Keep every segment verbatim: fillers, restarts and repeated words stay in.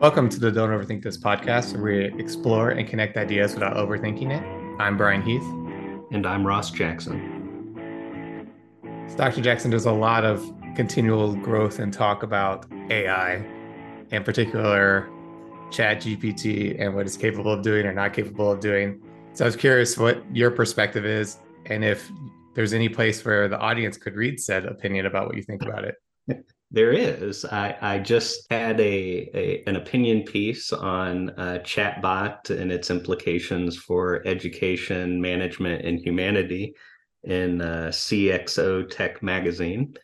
Welcome to the Don't Overthink This podcast, where we explore and connect ideas without overthinking it. I'm Brian Heath. And I'm Ross Jackson. So Doctor Jackson does a lot of continual growth and talk about A I, in particular, Chat G P T and what it's capable of doing or not capable of doing. So I was curious what your perspective is and if there's any place where the audience could read said opinion about what you think about it. There is. I, I just had a, a an opinion piece on uh, chatbot and its implications for education, management, and humanity in uh, C X O Tech Magazine.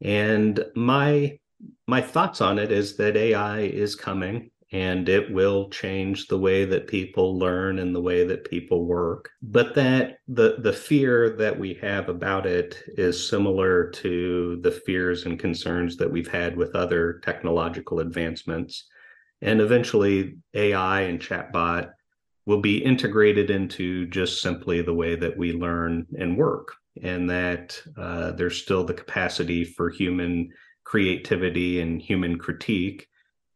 And my my thoughts on it is that A I is coming and it will change the way that people learn and the way that people work. But that the, the fear that we have about it is similar to the fears and concerns that we've had with other technological advancements. And eventually A I and chatbot will be integrated into just simply the way that we learn and work. And that uh, there's still the capacity for human creativity and human critique.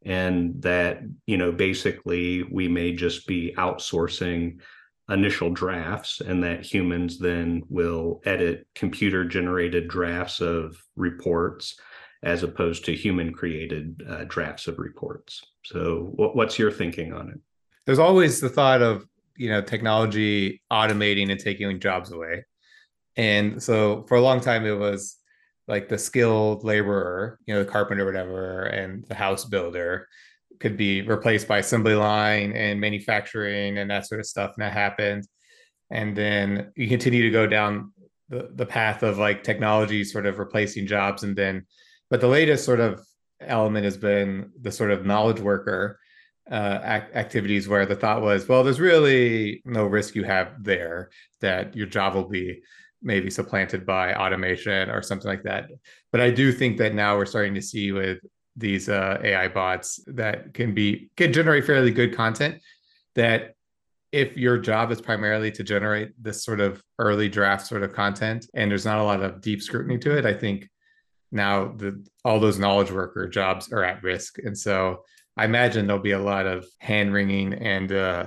And that, you know, basically we may just be outsourcing initial drafts, and that humans then will edit computer generated drafts of reports as opposed to human created uh, drafts of reports. So what, what's your thinking on it? There's always the thought of, you know, technology automating and taking jobs away. And so for a long time, it was like the skilled laborer, you know, the carpenter, whatever, and the house builder could be replaced by assembly line and manufacturing and that sort of stuff. And that happened. And then you continue to go down the, the path of like technology sort of replacing jobs. And then, but the latest sort of element has been the sort of knowledge worker uh, act- activities where the thought was, well, there's really no risk you have there that your job will be maybe supplanted by automation or something like that. But I do think that now we're starting to see with these uh, A I bots that can be can generate fairly good content, that if your job is primarily to generate this sort of early draft sort of content and there's not a lot of deep scrutiny to it, I think now the, all those knowledge worker jobs are at risk. And so I imagine there'll be a lot of hand wringing and uh,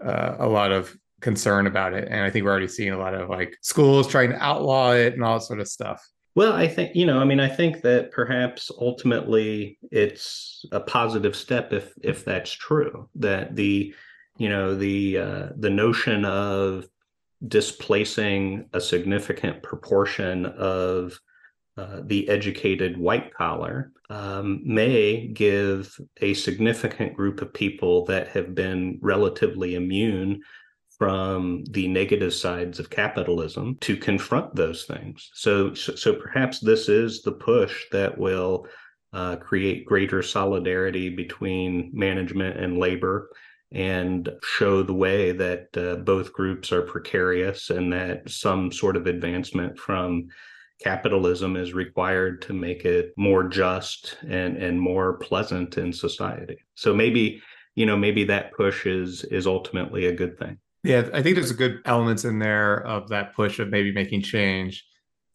uh, a lot of concern about it. And I think we're already seeing a lot of like schools trying to outlaw it and all sort of stuff. Well, I think, you know, I mean, I think that perhaps ultimately it's a positive step if if that's true, that the, you know, the uh, the notion of displacing a significant proportion of uh, the educated white collar um, may give a significant group of people that have been relatively immune from the negative sides of capitalism to confront those things. So so perhaps this is the push that will uh, create greater solidarity between management and labor and show the way that uh, both groups are precarious and that some sort of advancement from capitalism is required to make it more just and, and more pleasant in society. So maybe, you know, maybe that push is is ultimately a good thing. Yeah, I think there's a good elements in there of that push of maybe making change.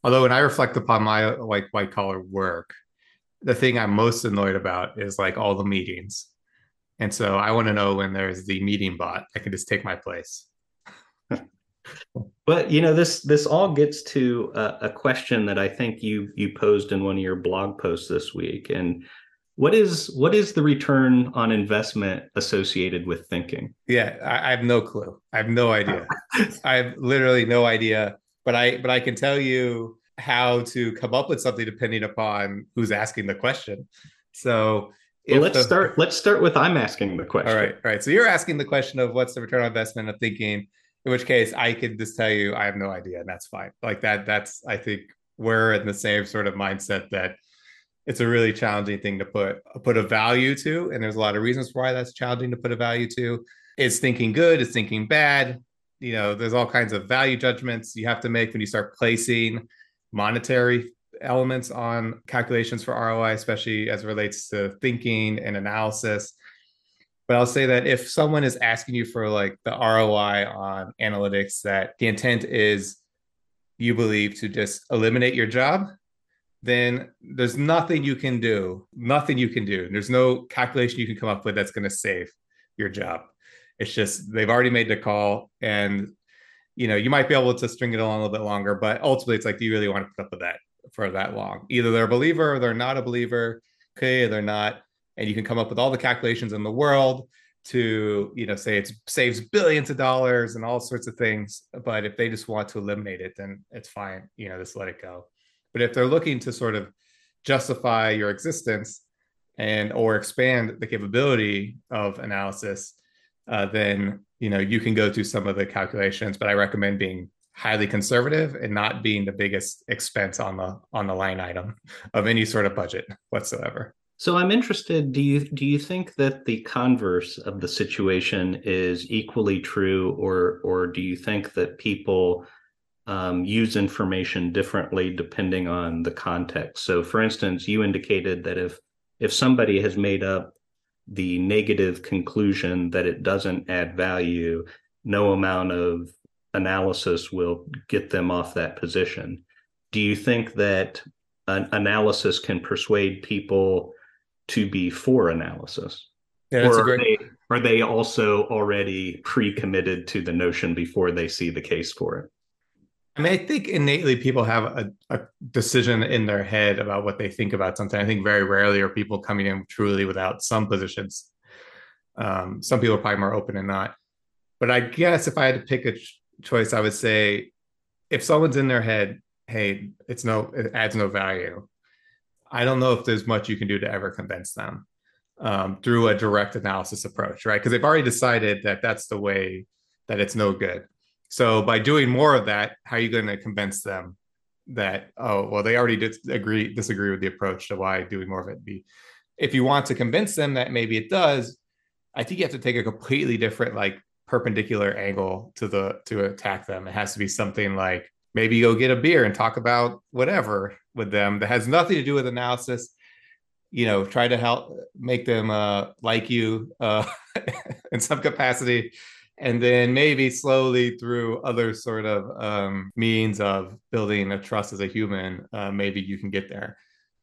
Although when I reflect upon my like white collar work, the thing I'm most annoyed about is like all the meetings. And so I want to know when there's the meeting bot that can just take my place. But, you know, this this all gets to a, a question that I think you you posed in one of your blog posts this week. And What is what is the return on investment associated with thinking? Yeah, I, I have no clue. I have no idea. I have literally no idea. But I but I can tell you how to come up with something depending upon who's asking the question. So well, let's the, start. Let's start with I'm asking the question. All right, all right. So you're asking the question of what's the return on investment of thinking. In which case, I can just tell you I have no idea, and that's fine. Like that. That's I think we're in the same sort of mindset that. It's a really challenging thing to put put a value to. And there's a lot of reasons why that's challenging to put a value to. Is thinking good? Is thinking bad? You know, there's all kinds of value judgments you have to make when you start placing monetary elements on calculations for R O I, especially as it relates to thinking and analysis. But I'll say that if someone is asking you for like the R O I on analytics, that the intent is you believe to just eliminate your job, then there's nothing you can do, nothing you can do. There's no calculation you can come up with that's going to save your job. It's just, they've already made the call, and you know, you might be able to string it along a little bit longer, but ultimately it's like, do you really want to put up with that for that long? Either they're a believer or they're not a believer. Okay, they're not. And you can come up with all the calculations in the world to, you know, say it saves billions of dollars and all sorts of things. But if they just want to eliminate it, then it's fine. You know, just let it go. But if they're looking to sort of justify your existence and or expand the capability of analysis, uh, then, you know, you can go through some of the calculations. But I recommend being highly conservative and not being the biggest expense on the on the line item of any sort of budget whatsoever. So I'm interested, do you do you think that the converse of the situation is equally true, or or do you think that people um, use information differently depending on the context? So for instance, you indicated that if if somebody has made up the negative conclusion that it doesn't add value, no amount of analysis will get them off that position. Do you think that an analysis can persuade people to be for analysis? Yeah, that's or are, a great... they, are they also already pre-committed to the notion before they see the case for it? I mean, I think innately people have a, a decision in their head about what they think about something. I think very rarely are people coming in truly without some positions. Um, some people are probably more open and not. But I guess if I had to pick a ch- choice, I would say if someone's in their head, hey, it's no, it adds no value, I don't know if there's much you can do to ever convince them um, through a direct analysis approach, right? Because they've already decided that that's the way, that it's no good. So by doing more of that, how are you going to convince them that, oh, well, they already dis- agree, disagree with the approach, so why doing more of it? Be? If you want to convince them that maybe it does, I think you have to take a completely different, like perpendicular angle to the to attack them. It has to be something like, maybe you go get a beer and talk about whatever with them that has nothing to do with analysis. You know, try to help make them uh, like you uh, in some capacity. And then maybe slowly through other sort of um, means of building a trust as a human, uh, maybe you can get there.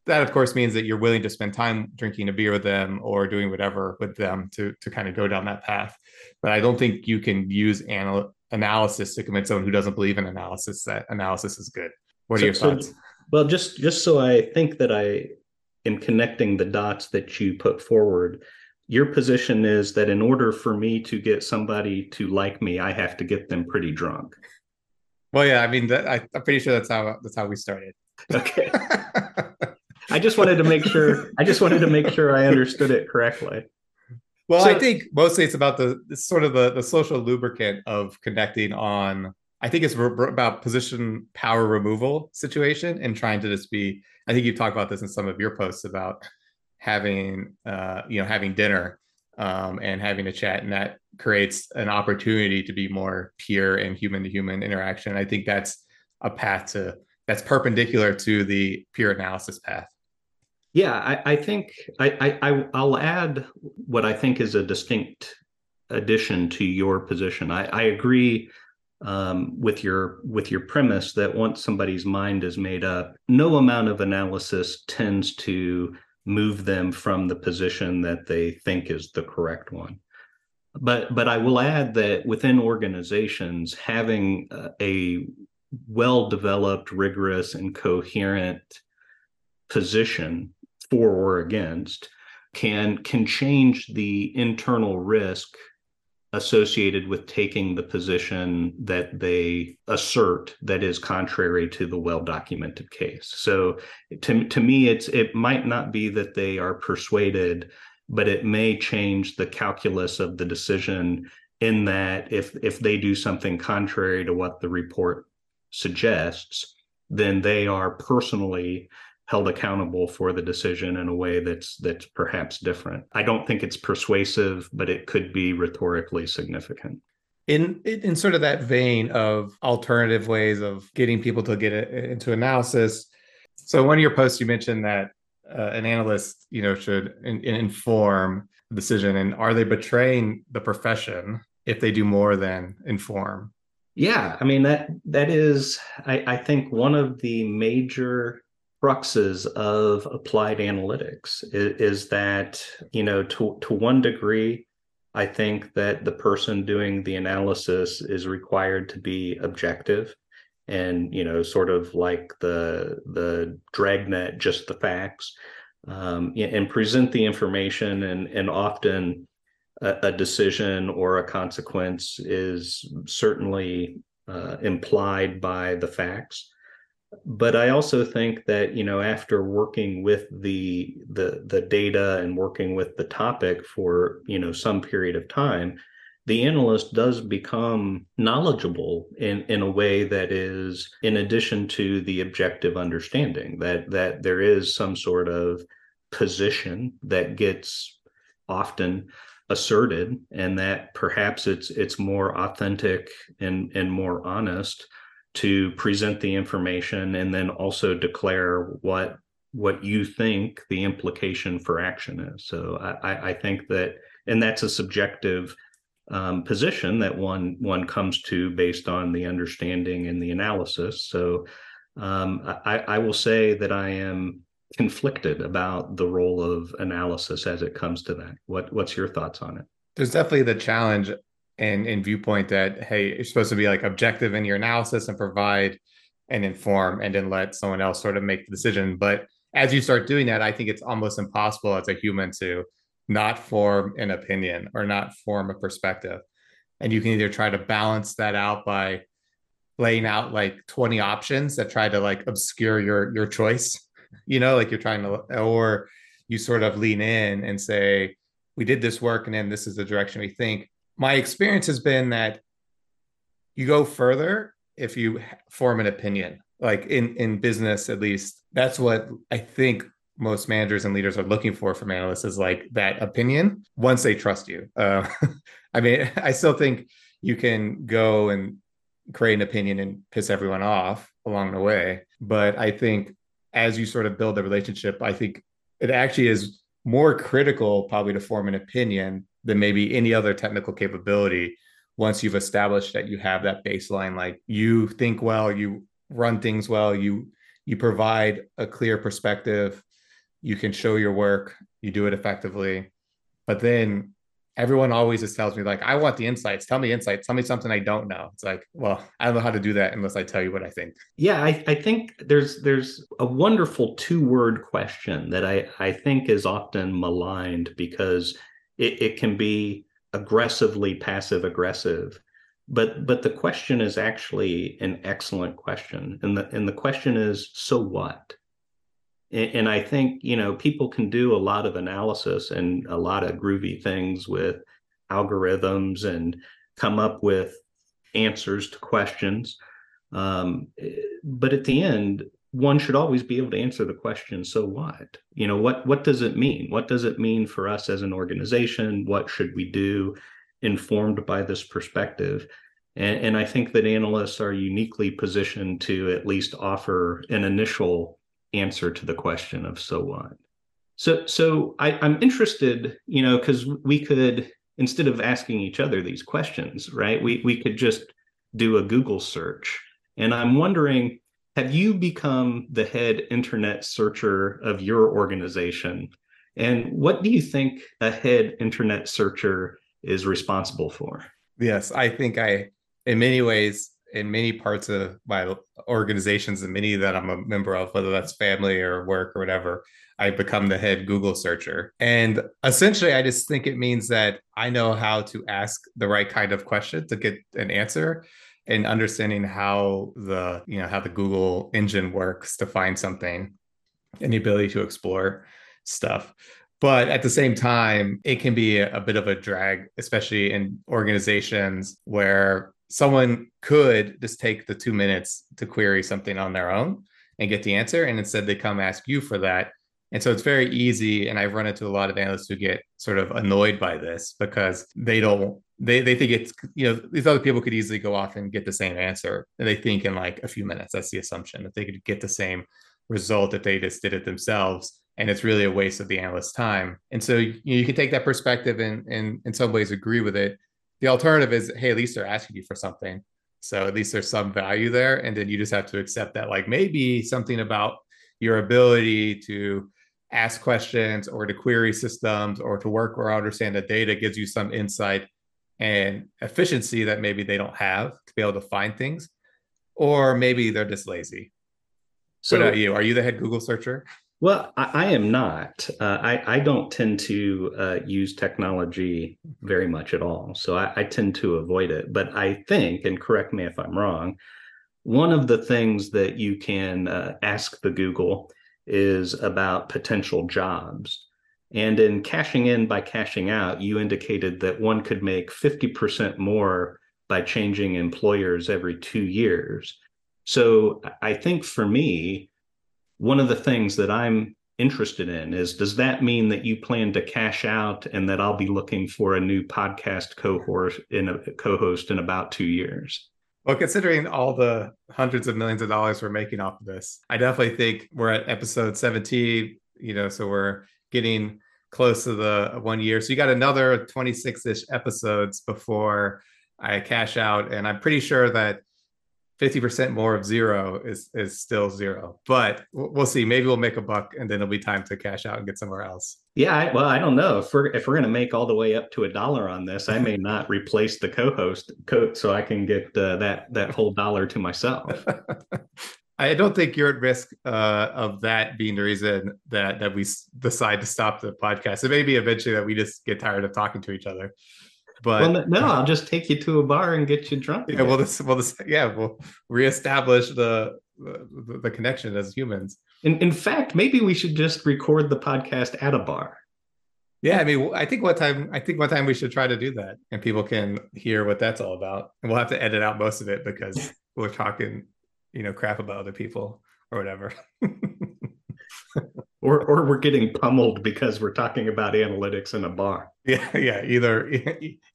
That, of course, means that you're willing to spend time drinking a beer with them or doing whatever with them to, to kind of go down that path. But I don't think you can use analysis. analysis to convince someone who doesn't believe in analysis that analysis is good. What are so, your thoughts? So, well, just just so I think that I am connecting the dots that you put forward, your position is that in order for me to get somebody to like me, I have to get them pretty drunk. Well, yeah, I mean, that, I, I'm pretty sure that's how that's how we started. Okay. I just wanted to make sure. I just wanted to make sure I understood it correctly. Well, so, I think mostly it's about the it's sort of the, the social lubricant of connecting on, I think it's re- about position power removal situation and trying to just be, I think you've talked about this in some of your posts about having, uh, you know, having dinner um, and having a chat, and that creates an opportunity to be more peer and human to human interaction. I think that's a path to, that's perpendicular to the peer analysis path. Yeah, I, I think I, I, I'll add what I think is a distinct addition to your position. I, I agree um, with your with your premise that once somebody's mind is made up, no amount of analysis tends to move them from the position that they think is the correct one. But but I will add that within organizations, having a well-developed, rigorous, and coherent position for or against can can change the internal risk associated with taking the position that they assert that is contrary to the well-documented case. So to, to me, it's it might not be that they are persuaded, but it may change the calculus of the decision in that if if they do something contrary to what the report suggests, then they are personally held accountable for the decision in a way that's that's perhaps different. I don't think it's persuasive, but it could be rhetorically significant. In in sort of that vein of alternative ways of getting people to get into analysis. So one of your posts, you mentioned that uh, an analyst, you know, should in, in inform the decision. And are they betraying the profession if they do more than inform? Yeah, I mean, that that is, I, I think, one of the major cruxes of applied analytics is, is that, you know, to, to one degree, I think that the person doing the analysis is required to be objective and, you know, sort of like the, the dragnet, just the facts, um, and present the information, and, and often a, a decision or a consequence is certainly uh, implied by the facts. But I also think that, you know, after working with the, the the data and working with the topic for, you know, some period of time, the analyst does become knowledgeable in, in a way that is in addition to the objective understanding, that that there is some sort of position that gets often asserted, and that perhaps it's it's more authentic and, and more honest to present the information and then also declare what what you think the implication for action is. So I, I think that, and that's a subjective um, position that one one comes to based on the understanding and the analysis. So um, I, I will say that I am conflicted about the role of analysis as it comes to that. What what's your thoughts on it? There's definitely the challenge and in viewpoint that, hey, you're supposed to be like objective in your analysis and provide and inform, and then let someone else sort of make the decision. But as you start doing that, I think it's almost impossible as a human to not form an opinion or not form a perspective. And you can either try to balance that out by laying out like twenty options that try to like obscure your, your choice, you know, like you're trying to, or you sort of lean in and say, we did this work and then this is the direction we think. My experience has been that you go further if you form an opinion, like in, in business, at least. That's what I think most managers and leaders are looking for from analysts, is like that opinion once they trust you. Uh, I mean, I still think you can go and create an opinion and piss everyone off along the way. But I think as you sort of build the relationship, I think it actually is more critical probably to form an opinion than maybe any other technical capability, once you've established that you have that baseline, like you think well, you run things well, you you provide a clear perspective, you can show your work, you do it effectively. But then everyone always just tells me like, I want the insights, tell me insights, tell me something I don't know. It's like, well, I don't know how to do that unless I tell you what I think. Yeah, I, I think there's there's a wonderful two-word question that I, I think is often maligned because It, it can be aggressively passive aggressive, but but the question is actually an excellent question, and the and the question is, so what? And, and I think, you know, people can do a lot of analysis and a lot of groovy things with algorithms and come up with answers to questions, um, but at the end, one should always be able to answer the question, so what? You know, what what does it mean? What does it mean for us as an organization? What should we do, informed by this perspective? And, and I think that analysts are uniquely positioned to at least offer an initial answer to the question of so what. So so I, I'm interested, you know, because we could, instead of asking each other these questions, right, we we could just do a Google search. And I'm wondering, have you become the head internet searcher of your organization? And what do you think a head internet searcher is responsible for? Yes, I think I, in many ways, in many parts of my organizations and many that I'm a member of, whether that's family or work or whatever, I become the head Google searcher. And essentially, I just think it means that I know how to ask the right kind of question to get an answer, and understanding how the, you know, how the Google engine works to find something and the ability to explore stuff. But at the same time, it can be a, a bit of a drag, especially in organizations where someone could just take the two minutes to query something on their own and get the answer. And instead they come ask you for that. And so it's very easy. And I've run into a lot of analysts who get sort of annoyed by this because they don't, they they think it's, you know, these other people could easily go off and get the same answer. And they think in like a few minutes, that's the assumption, that they could get the same result if they just did it themselves. And it's really a waste of the analyst's time. And so you, you can take that perspective and, and in some ways agree with it. The alternative is, hey, at least they're asking you for something. So at least there's some value there. And then you just have to accept that, like maybe something about your ability to ask questions or to query systems or to work or understand the data gives you some insight and efficiency that maybe they don't have to be able to find things, or maybe they're just lazy. So, what about you? Are you the head Google searcher? Well, I, I am not. Uh, I, I don't tend to uh, use technology very much at all. So I, I tend to avoid it. But I think, and correct me if I'm wrong, one of the things that you can uh, ask the Google is about potential jobs. And in cashing in by cashing out, you indicated that one could make fifty percent more by changing employers every two years. So I think for me, one of the things that I'm interested in is, does that mean that you plan to cash out and that I'll be looking for a new podcast cohort in a co-host in about two years? Well, considering all the hundreds of millions of dollars we're making off of this, I definitely think we're at episode seventeen, you know, so we're getting close to the one year. So you got another twenty-six-ish episodes before I cash out. And I'm pretty sure that fifty percent more of zero is is still zero, but we'll see. Maybe we'll make a buck and then it'll be time to cash out and get somewhere else. Yeah, I, well, I don't know. If we're, if we're going to make all the way up to a dollar on this, I may not replace the co-host coat so I can get uh, that, that whole dollar to myself. I don't think you're at risk uh, of that being the reason that, that we decide to stop the podcast. It may be eventually that we just get tired of talking to each other. But well, no, I'll just take you to a bar and get you drunk. Yeah, well, this, well, this, yeah, we'll reestablish the, the the connection as humans. In in fact, maybe we should just record the podcast at a bar. Yeah, I mean, I think one time, I think one time we should try to do that, and people can hear what that's all about. And we'll have to edit out most of it because we're talking, you know, crap about other people or whatever. Or or we're getting pummeled because we're talking about analytics in a bar. Yeah, yeah. Either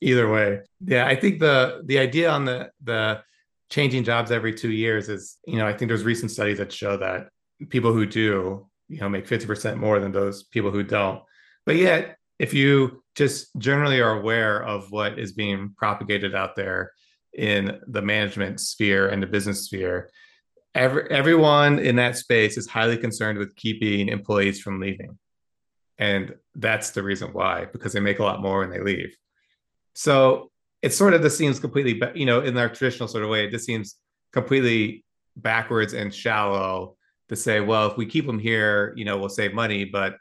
either way. Yeah, I think the the idea on the the changing jobs every two years is, you know, I think there's recent studies that show that people who do, you know, make fifty percent more than those people who don't. But yet, if you just generally are aware of what is being propagated out there in the management sphere and the business sphere, Every, everyone in that space is highly concerned with keeping employees from leaving. And that's the reason why, because they make a lot more when they leave. So it sort of just seems completely, you know, in our traditional sort of way, it just seems completely backwards and shallow to say, well, if we keep them here, you know, we'll save money. But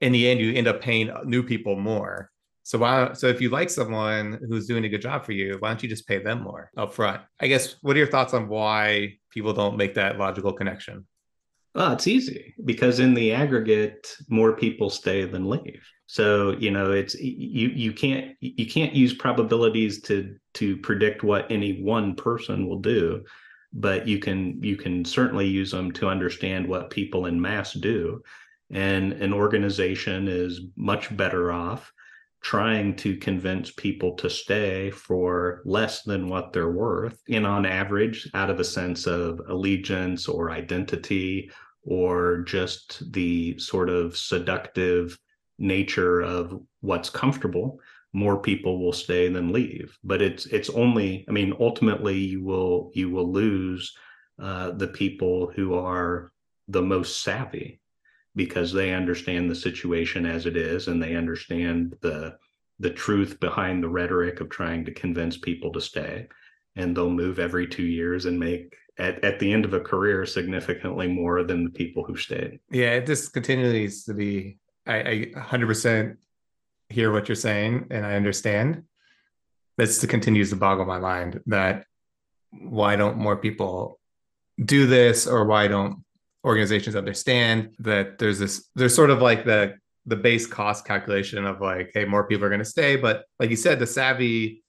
in the end, you end up paying new people more. So why? So if you like someone who's doing a good job for you, why don't you just pay them more upfront? I guess, what are your thoughts on why people don't make that logical connection? Well, it's easy because in the aggregate, more people stay than leave. So, you know, it's you you can't you can't use probabilities to to predict what any one person will do, but you can you can certainly use them to understand what people in mass do. And an organization is much better off trying to convince people to stay for less than what they're worth, and on average, out of a sense of allegiance or identity, or just the sort of seductive nature of what's comfortable, more people will stay than leave. But it's it's only, I mean, ultimately you will you will lose uh, the people who are the most savvy, because they understand the situation as it is, and they understand the the truth behind the rhetoric of trying to convince people to stay. And they'll move every two years and make, at, at the end of a career, significantly more than the people who stayed. Yeah, it just continues to be, I, I one hundred percent hear what you're saying, and I understand. This continues to boggle my mind, that why don't more people do this, or why don't organizations understand that there's this, there's sort of like the the base cost calculation of like, hey, more people are going to stay. But like you said, the savvy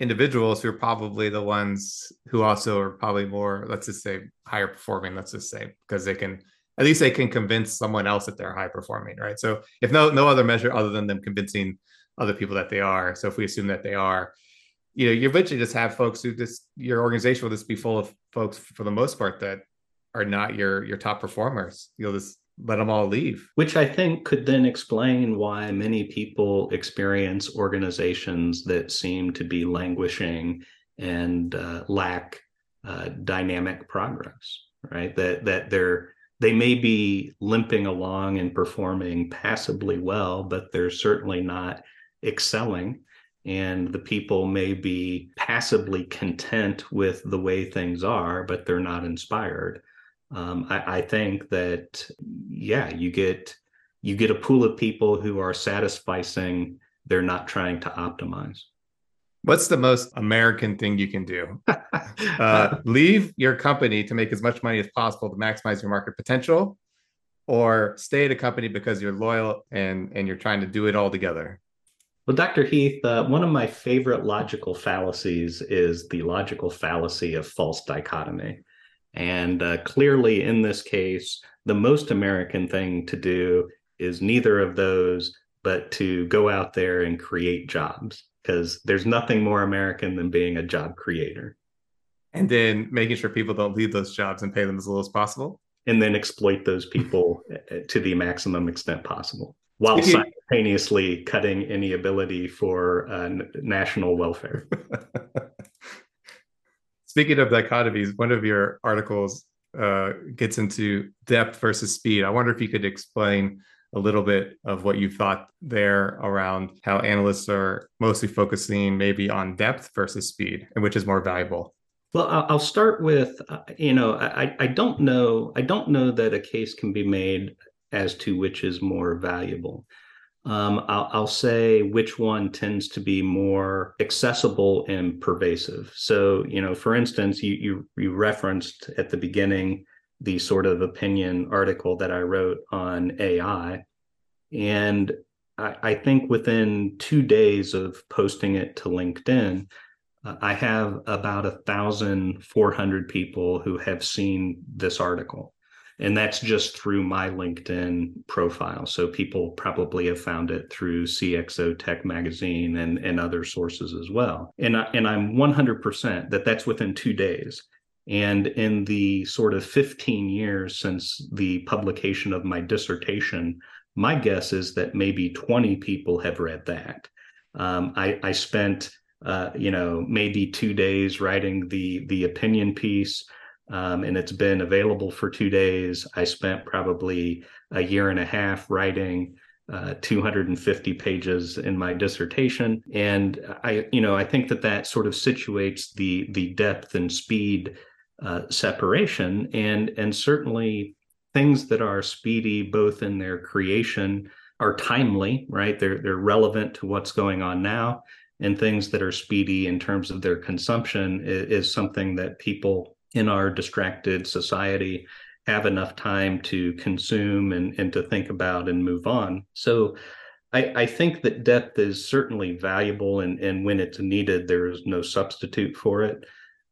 individuals who are probably the ones who also are probably more, let's just say, higher performing, let's just say, because they can, at least they can convince someone else that they're high performing, right? So if no no other measure other than them convincing other people that they are. So if we assume that they are, you know, you eventually just have folks who just, your organization will just be full of folks for the most part that are not your your top performers. You'll just let them all leave. Which I think could then explain why many people experience organizations that seem to be languishing and uh, lack uh, dynamic progress, right? That that they're they may be limping along and performing passably well, but they're certainly not excelling. And the people may be passively content with the way things are, but they're not inspired. Um, I, I think that, yeah, you get you get a pool of people who are satisficing. They're not trying to optimize. What's the most American thing you can do? uh, leave your company to make as much money as possible to maximize your market potential, or stay at a company because you're loyal and, and you're trying to do it all together? Well, Doctor Heath, uh, one of my favorite logical fallacies is the logical fallacy of false dichotomy. And uh, clearly in this case, the most American thing to do is neither of those, but to go out there and create jobs, because there's nothing more American than being a job creator. And then making sure people don't leave those jobs and pay them as little as possible. And then exploit those people to the maximum extent possible, while simultaneously cutting any ability for uh, national welfare. Speaking of dichotomies, one of your articles uh, gets into depth versus speed. I wonder if you could explain a little bit of what you thought there around how analysts are mostly focusing maybe on depth versus speed, and which is more valuable. Well, I'll start with, you know, I, I don't know, I don't know that a case can be made as to which is more valuable. Um, I'll, I'll say which one tends to be more accessible and pervasive. So, you know, for instance, you you, you referenced at the beginning the sort of opinion article that I wrote on A I. And I, I think within two days of posting it to LinkedIn, uh, I have about one thousand four hundred people who have seen this article. And that's just through my LinkedIn profile. So people probably have found it through C X O Tech Magazine and, and other sources as well. And, I, and I'm one hundred percent that that's within two days. And in the sort of fifteen years since the publication of my dissertation, my guess is that maybe twenty people have read that. Um, I, I spent, uh, you know, maybe two days writing the, the opinion piece, um, and it's been available for two days. I spent probably a year and a half writing uh, two hundred fifty pages in my dissertation. And I, you know, I think that that sort of situates the the depth and speed Uh, separation, and and certainly things that are speedy, both in their creation, are timely, right? They're they're relevant to what's going on now, and things that are speedy in terms of their consumption is, is something that people in our distracted society have enough time to consume and, and to think about and move on. So I, I think that depth is certainly valuable, and, and when it's needed, there is no substitute for it.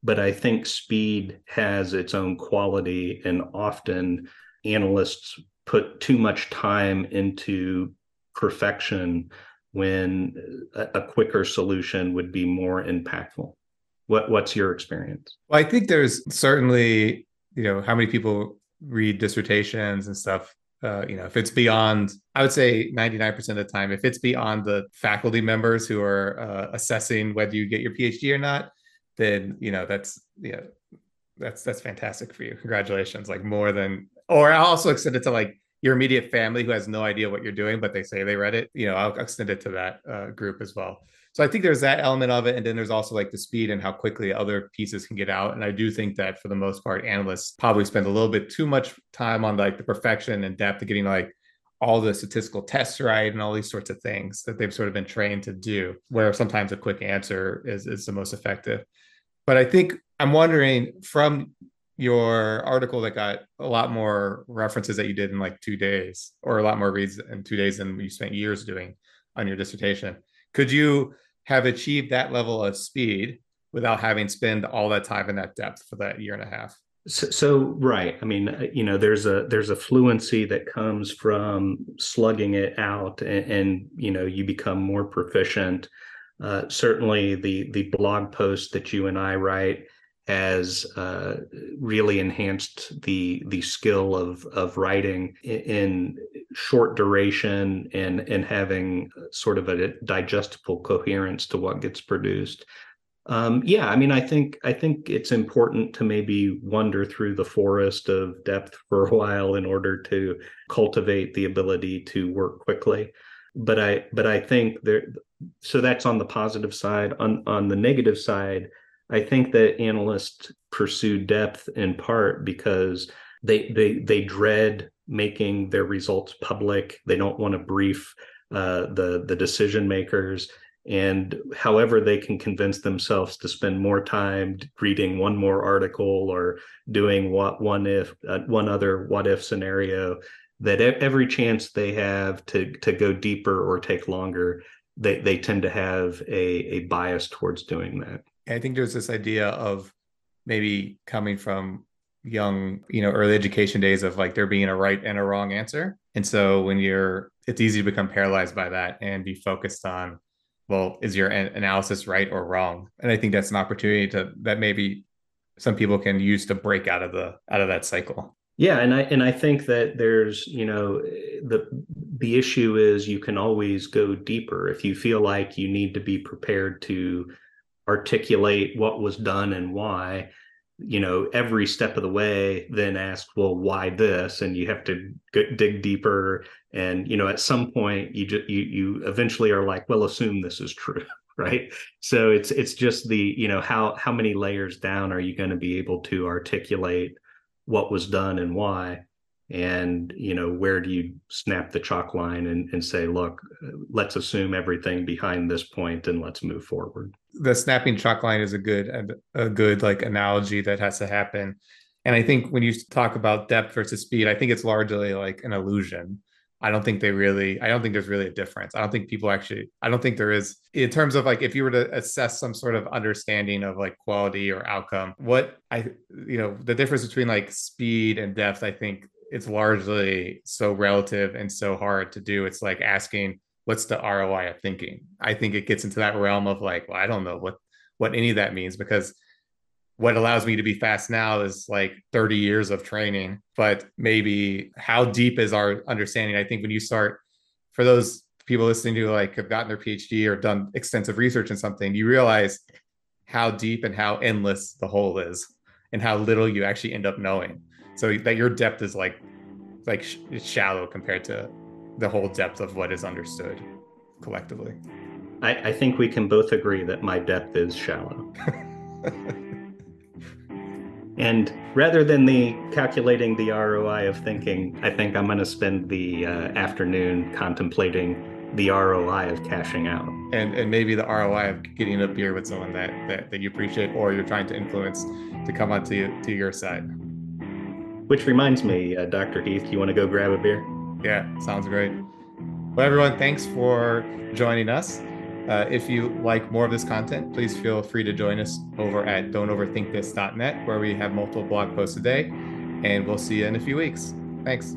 But I think speed has its own quality, and often analysts put too much time into perfection when a quicker solution would be more impactful. What, what's your experience? Well, I think there's certainly, you know, how many people read dissertations and stuff. Uh, you know, if it's beyond, I would say ninety-nine percent of the time, if it's beyond the faculty members who are uh, assessing whether you get your P H D or not, then, you know, that's, you know, that's, that's fantastic for you. Congratulations. Like more than, or I'll also extend it to like your immediate family who has no idea what you're doing, but they say they read it, you know, I'll extend it to that uh, group as well. So I think there's that element of it. And then there's also like the speed and how quickly other pieces can get out. And I do think that for the most part, analysts probably spend a little bit too much time on like the perfection and depth of getting like all the statistical tests right and all these sorts of things that they've sort of been trained to do, where sometimes a quick answer is, is the most effective. But I think I'm wondering from your article that got a lot more references that you did in like two days or a lot more reads in two days than you spent years doing on your dissertation, could you have achieved that level of speed without having to spend all that time in that depth for that year and a half? So, so, right. I mean, you know, there's a there's a fluency that comes from slugging it out and, and you know, you become more proficient. Uh, certainly the the blog post that you and I write has uh, really enhanced the the skill of of writing in short duration and and having sort of a digestible coherence to what gets produced. Um, yeah, I mean, I think I think it's important to maybe wander through the forest of depth for a while in order to cultivate the ability to work quickly. But I but I think there, so that's on the positive side. On on the negative side, I think that analysts pursue depth in part because they they they dread making their results public. They don't want to brief uh, the the decision makers. And however they can convince themselves to spend more time reading one more article or doing what one if uh, one other what if scenario, that every chance they have to to go deeper or take longer, they they tend to have a a bias towards doing that. I think there's this idea of maybe coming from young, you know, early education days of like there being a right and a wrong answer, and so when you're, it's easy to become paralyzed by that and be focused on, well, is your analysis right or wrong? And I think that's an opportunity to that maybe some people can use to break out of the out of that cycle. Yeah, and I and I think that there's, you know, the the issue is you can always go deeper if you feel like you need to be prepared to articulate what was done and why, you know, every step of the way, then ask, well, why this? And you have to g- dig deeper. And, you know, at some point you, ju- you, you eventually are like, well, assume this is true, right? So it's, it's just the, you know, how, how many layers down are you going to be able to articulate what was done and why? And, you know, where do you snap the chalk line and, and say, look, let's assume everything behind this point and let's move forward. The snapping chalk line is a good, a good like analogy that has to happen. And I think when you talk about depth versus speed, I think it's largely like an illusion. I don't think they really, I don't think there's really a difference. I don't think people actually, I don't think there is in terms of like, if you were to assess some sort of understanding of like quality or outcome, what I, you know, the difference between like speed and depth, I think it's largely so relative and so hard to do. It's like asking, what's the R O I of thinking? I think it gets into that realm of like, well, I don't know what, what any of that means, because what allows me to be fast now is like thirty years of training, but maybe how deep is our understanding? I think when you start, for those people listening who like have gotten their PhD or done extensive research in something, you realize how deep and how endless the hole is and how little you actually end up knowing. So that your depth is like, like sh- shallow compared to the whole depth of what is understood collectively. I, I think we can both agree that my depth is shallow. And rather than the calculating the R O I of thinking, I think I'm going to spend the uh, afternoon contemplating the R O I of cashing out. And and maybe the R O I of getting a beer with someone that, that, that you appreciate or you're trying to influence to come onto you, to your side. Which reminds me, uh, Doctor Heath, you want to go grab a beer? Yeah, sounds great. Well, everyone, thanks for joining us. Uh, if you like more of this content, please feel free to join us over at don't overthink this dot net, where we have multiple blog posts a day, and we'll see you in a few weeks. Thanks.